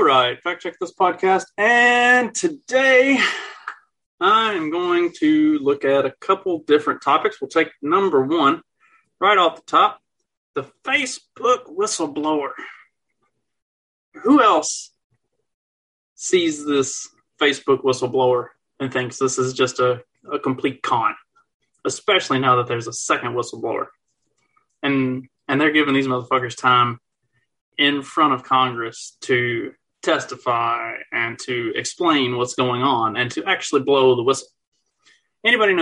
Right, Fact Check This podcast, and today I'm going to look at a couple different topics. We'll take number one right off the top, the Facebook whistleblower. Who else sees this Facebook whistleblower and thinks this is just a complete con, especially now that there's a second whistleblower? And they're giving these motherfuckers time in front of Congress to testify and to explain what's going on and to actually blow the whistle. Anybody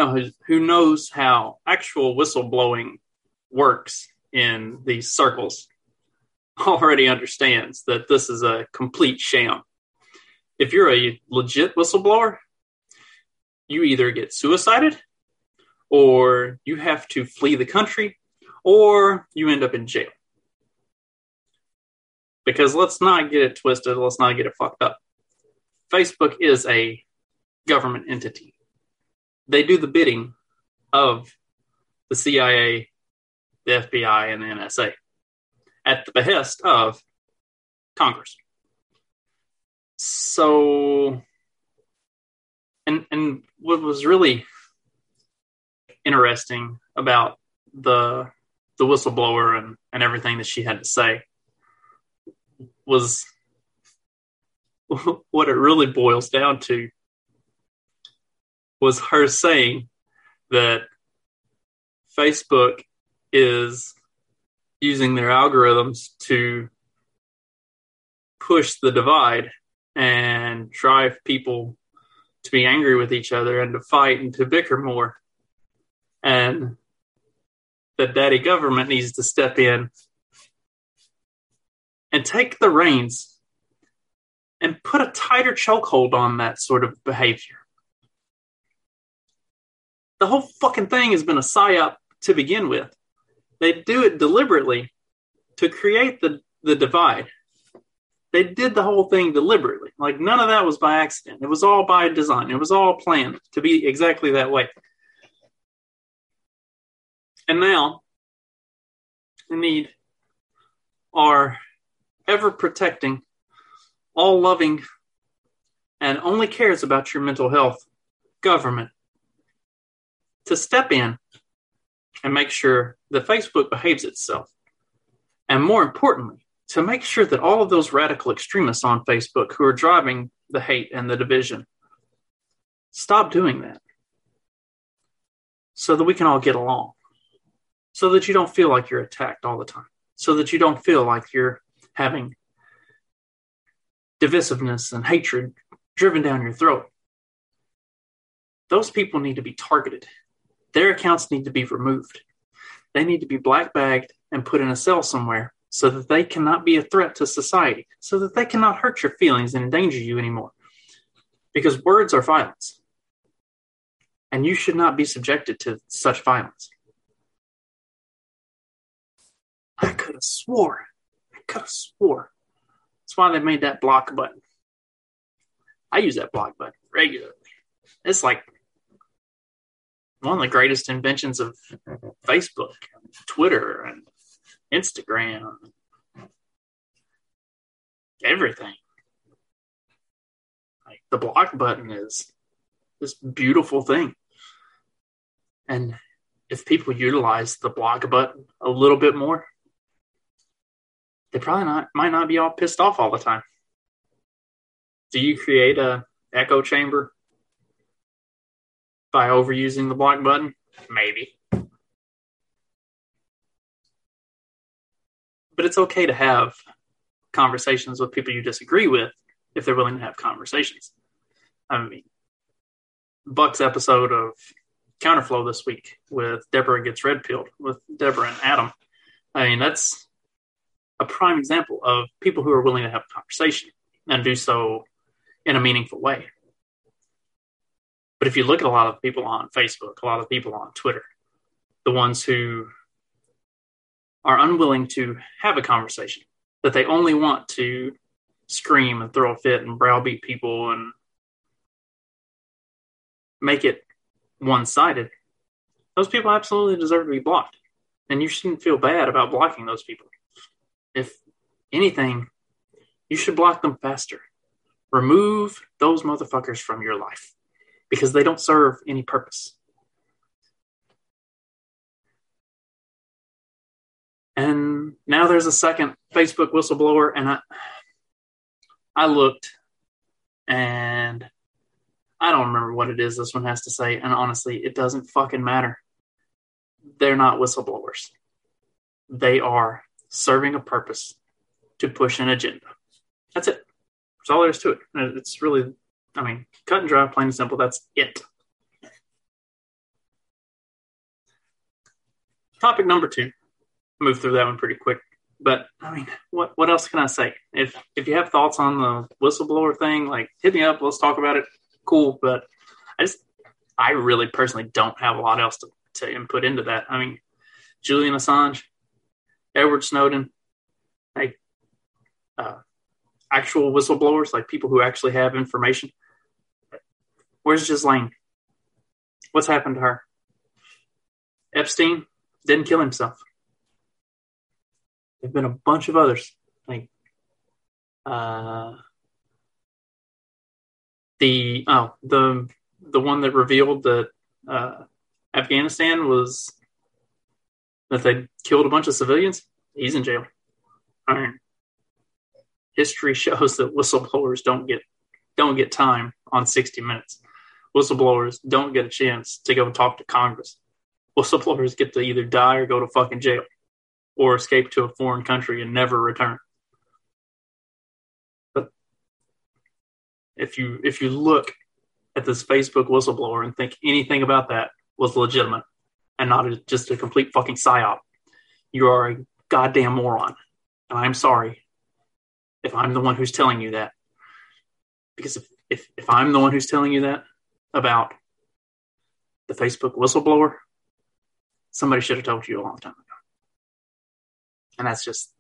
who knows how actual whistleblowing works in these circles already understands that this is a complete sham. If you're a legit whistleblower, you either get suicided or you have to flee the country or you end up in jail. Because let's not get it twisted. Let's not get it fucked up. Facebook is a government entity. They do the bidding of the CIA, the FBI, and the NSA at the behest of Congress. So, and what was really interesting about the whistleblower and everything that she had to say was what it really boils down to was her saying that Facebook is using their algorithms to push the divide and drive people to be angry with each other and to fight and to bicker more. And that daddy government needs to step in and take the reins and put a tighter chokehold on that sort of behavior. The whole fucking thing has been a psyop to begin with. They do it deliberately to create the divide. They did the whole thing deliberately. Like, none of that was by accident. It was all by design. It was all planned to be exactly that way. And now, we need our ever-protecting, all-loving, and only cares about your mental health government to step in and make sure that Facebook behaves itself. And more importantly, to make sure that all of those radical extremists on Facebook who are driving the hate and the division stop doing that so that we can all get along, so that you don't feel like you're attacked all the time, so that you don't feel like you're having divisiveness and hatred driven down your throat. Those people need to be targeted. Their accounts need to be removed. They need to be black bagged and put in a cell somewhere so that they cannot be a threat to society, so that they cannot hurt your feelings and endanger you anymore. Because words are violence. And you should not be subjected to such violence. I could have swore. That's why they made that block button. I use that block button regularly. It's like one of the greatest inventions of Facebook, and Twitter, and Instagram, everything. Like, the block button is this beautiful thing. And if people utilize the block button a little bit more, they probably might not be all pissed off all the time. Do you create a echo chamber by overusing the block button? Maybe. But it's okay to have conversations with people you disagree with if they're willing to have conversations. I mean, Buck's episode of Counterflow this week with Deborah Gets Red Pilled, with Deborah and Adam. I mean, that's a prime example of people who are willing to have a conversation and do so in a meaningful way. But if you look at a lot of people on Facebook, a lot of people on Twitter, the ones who are unwilling to have a conversation, that they only want to scream and throw a fit and browbeat people and make it one-sided, those people absolutely deserve to be blocked. And you shouldn't feel bad about blocking those people. If anything, you should block them faster. Remove those motherfuckers from your life because they don't serve any purpose. And now there's a second Facebook whistleblower, and I looked, and I don't remember what it is this one has to say, and honestly, it doesn't fucking matter. They're not whistleblowers. They are serving a purpose to push an agenda. That's it. That's all there is to it. It's really, I mean, cut and dry, plain and simple. That's it. Topic number two. Move through that one pretty quick. But, I mean, what else can I say? If you have thoughts on the whistleblower thing, like, hit me up. Let's talk about it. Cool. But I really personally don't have a lot else to input into that. I mean, Julian Assange, Edward Snowden, like actual whistleblowers, like people who actually have information. Where's Ghislaine? What's happened to her? Epstein didn't kill himself. There've been a bunch of others. Like the one that revealed that Afghanistan was that they killed a bunch of civilians. He's in jail. I mean, history shows that whistleblowers don't get time on 60 Minutes. Whistleblowers don't get a chance to go talk to Congress. Whistleblowers get to either die or go to fucking jail, or escape to a foreign country and never return. But if you look at this Facebook whistleblower and think anything about that was legitimate and not just a complete fucking psyop, you are a goddamn moron. And I'm sorry if I'm the one who's telling you that. Because if I'm the one who's telling you that about the Facebook whistleblower, somebody should have told you a long time ago. And that's just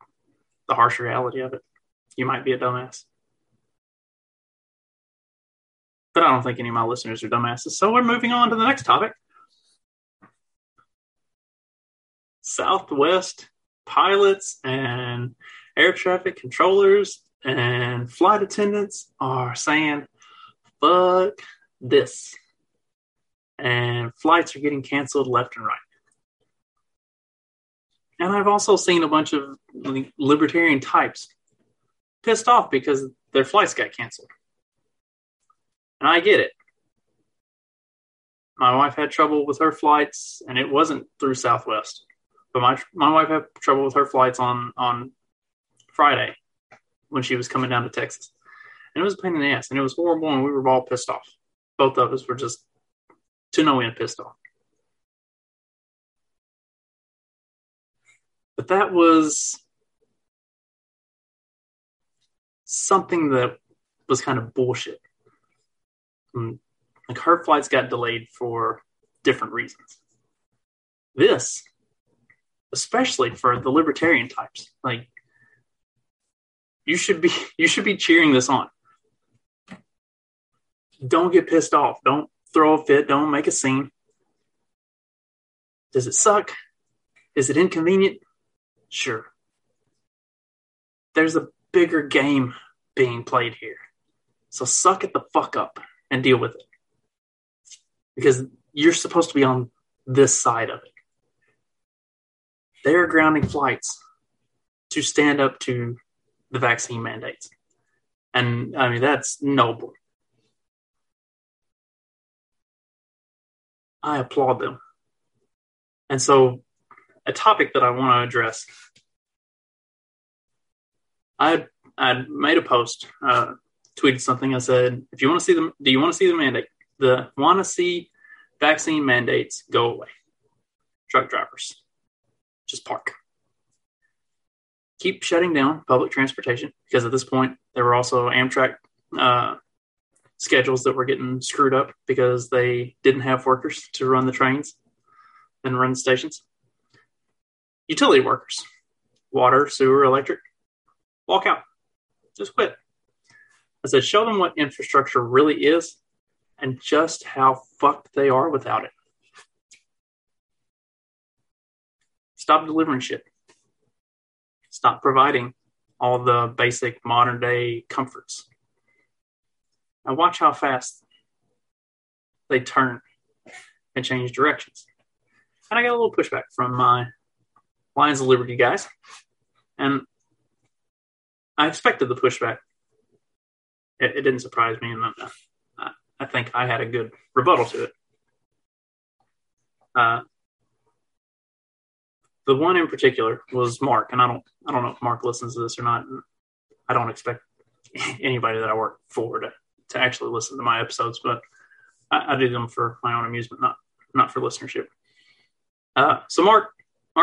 the harsh reality of it. You might be a dumbass. But I don't think any of my listeners are dumbasses. So we're moving on to the next topic. Southwest pilots and air traffic controllers and flight attendants are saying, fuck this. And flights are getting canceled left and right. And I've also seen a bunch of libertarian types pissed off because their flights got canceled. And I get it. My wife had trouble with her flights, and it wasn't through Southwest. But my wife had trouble with her flights on Friday when she was coming down to Texas. And it was a pain in the ass, and it was horrible, and we were all pissed off. Both of us were just to no end pissed off. But that was something that was kind of bullshit. Like, her flights got delayed for different reasons. This, especially for the libertarian types, like, you should be cheering this on. Don't get pissed off. Don't throw a fit. Don't make a scene. Does it suck? Is it inconvenient? Sure. There's a bigger game being played here. So suck it the fuck up and deal with it. Because you're supposed to be on this side of it. They're grounding flights to stand up to the vaccine mandates. And I mean, that's noble. I applaud them. And so a topic that I want to address, I made a post, tweeted something. I said, if you want to see them, do you want to see the mandate? The want to see vaccine mandates go away. Truck drivers, just park. Keep shutting down public transportation, because at this point, there were also Amtrak schedules that were getting screwed up because they didn't have workers to run the trains and run the stations. Utility workers, water, sewer, electric, walk out. Just quit. I said, show them what infrastructure really is and just how fucked they are without it. Stop delivering shit. Stop providing all the basic modern day comforts. And watch how fast they turn and change directions. And I got a little pushback from my Lions of Liberty guys. And I expected the pushback. It didn't surprise me. And I think I had a good rebuttal to it. The one in particular was Mark, and I don't know if Mark listens to this or not. I don't expect anybody that I work for to actually listen to my episodes, but I do them for my own amusement, not for listenership. So Mark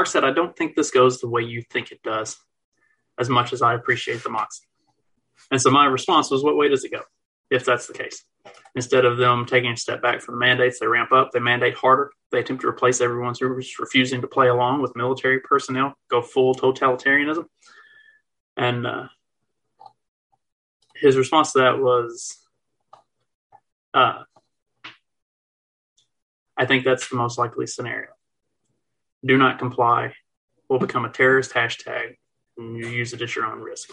said, I don't think this goes the way you think it does, as much as I appreciate the moxie. And so my response was, what way does it go, if that's the case? Instead of them taking a step back from the mandates, they ramp up, they mandate harder, they attempt to replace everyone who's refusing to play along with military personnel, go full totalitarianism. And his response to that was, I think that's the most likely scenario. Do not comply. We'll become a terrorist hashtag, and you use it at your own risk.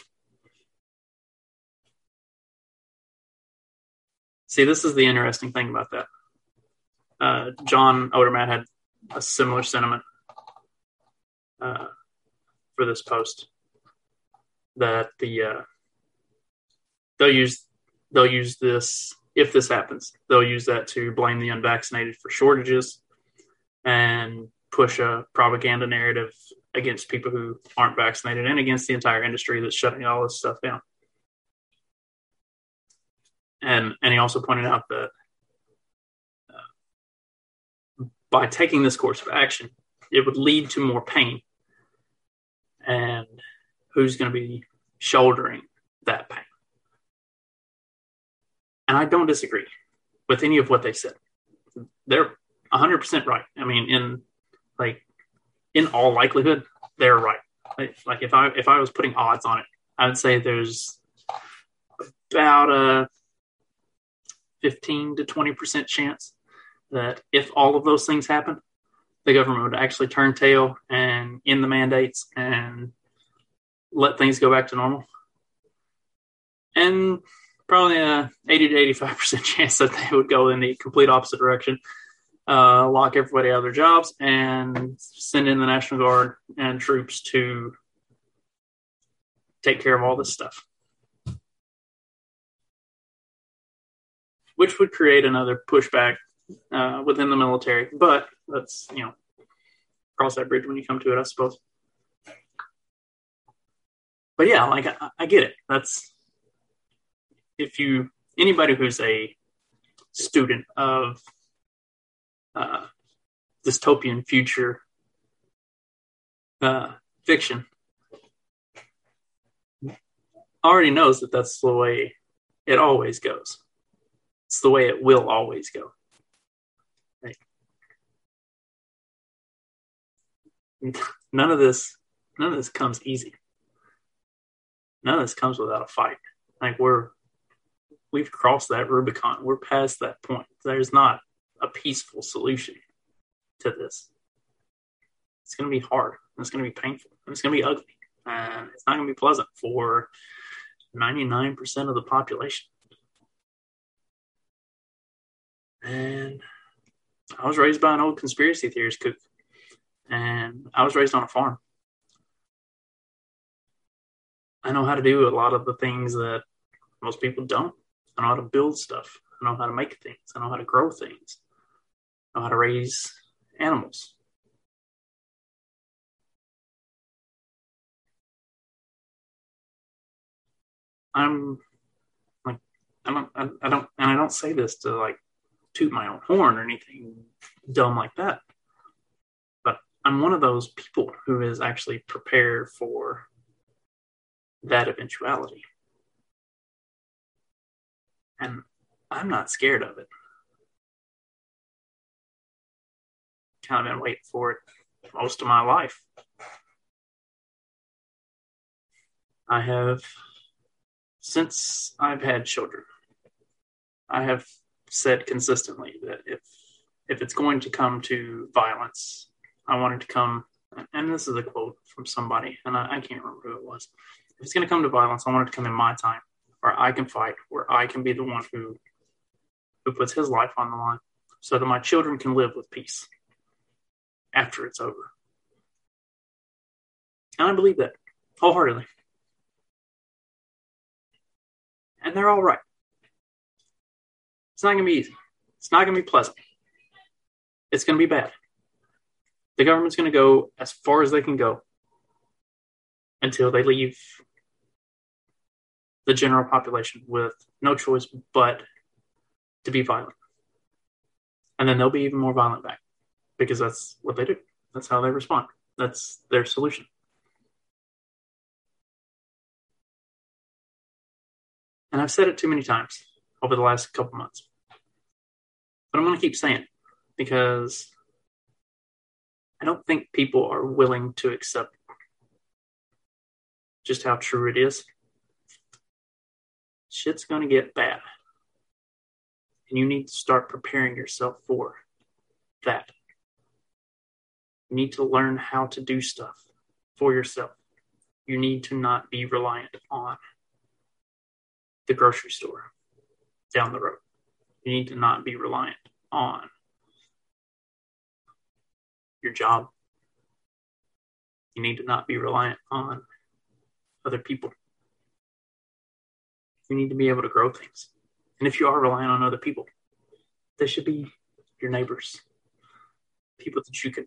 See, this is the interesting thing about that. John Odermatt had a similar sentiment for this post, that they'll use this, if this happens, they'll use that to blame the unvaccinated for shortages and push a propaganda narrative against people who aren't vaccinated and against the entire industry that's shutting all this stuff down. And he also pointed out that by taking this course of action, it would lead to more pain. And who's going to be shouldering that pain? And I don't disagree with any of what they said. They're 100% right. I mean, in all likelihood, they're right. Like if I was putting odds on it, I would say there's about a 15 to 20% chance that if all of those things happen, the government would actually turn tail and end the mandates and let things go back to normal. And probably a 80 to 85% chance that they would go in the complete opposite direction, lock everybody out of their jobs and send in the National Guard and troops to take care of all this stuff, which would create another pushback within the military. But let's, cross that bridge when you come to it, I suppose. But yeah, I get it. That's, anybody who's a student of dystopian future fiction already knows that that's the way it always goes. It's the way it will always go. Right? None of this comes easy. None of this comes without a fight. Like we've crossed that Rubicon. We're past that point. There's not a peaceful solution to this. It's going to be hard. And it's going to be painful. And it's going to be ugly. And it's not going to be pleasant for 99% of the population. And I was raised by an old conspiracy theorist cook. And I was raised on a farm. I know how to do a lot of the things that Most people don't. I know how to build stuff. I know how to make things. I know how to grow things. I know how to raise animals. I'm like, I don't say this to like toot my own horn or anything dumb like that, but I'm one of those people who is actually prepared for that eventuality. And I'm not scared of it. Kind of been waiting for it most of my life. I have, since I've had children, I have said consistently that if it's going to come to violence, I want it to come, and this is a quote from somebody, and I can't remember who it was. If it's going to come to violence, I want it to come in my time, where I can fight, where I can be the one who puts his life on the line so that my children can live with peace after it's over. And I believe that wholeheartedly. And they're all right. It's not going to be easy. It's not going to be pleasant. It's going to be bad. The government's going to go as far as they can go until they leave the general population with no choice but to be violent. And then they'll be even more violent back, because that's what they do. That's how they respond. That's their solution. And I've said it too many times over the last couple months, but I'm going to keep saying it because I don't think people are willing to accept just how true it is. Shit's going to get bad. And you need to start preparing yourself for that. You need to learn how to do stuff for yourself. You need to not be reliant on the grocery store down the road. You need to not be reliant on your job. You need to not be reliant on other people. You need to be able to grow things. And if you are relying on other people, they should be your neighbors, people that you can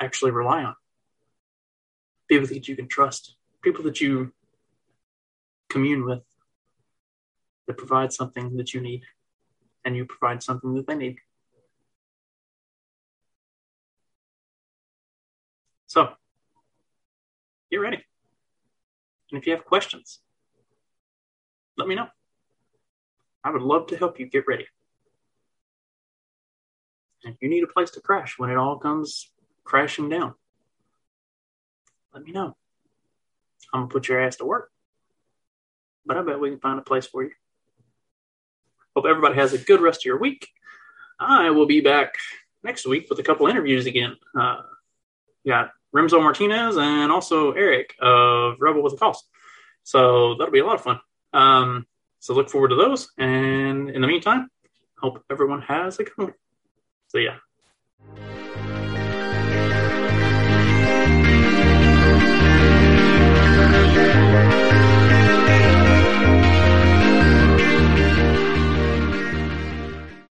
actually rely on, people that you can trust, people that you commune with, that provide something that you need, and you provide something that they need. So, get ready. And if you have questions, let me know. I would love to help you get ready. And if you need a place to crash when it all comes crashing down, let me know. I'm going to put your ass to work. But I bet we can find a place for you. Hope everybody has a good rest of your week. I will be back next week with a couple interviews again. Got Remzo Martinez and also Eric of Rebel with a Cause. So that'll be a lot of fun. So look forward to those. And in the meantime, hope everyone has a good one. See ya.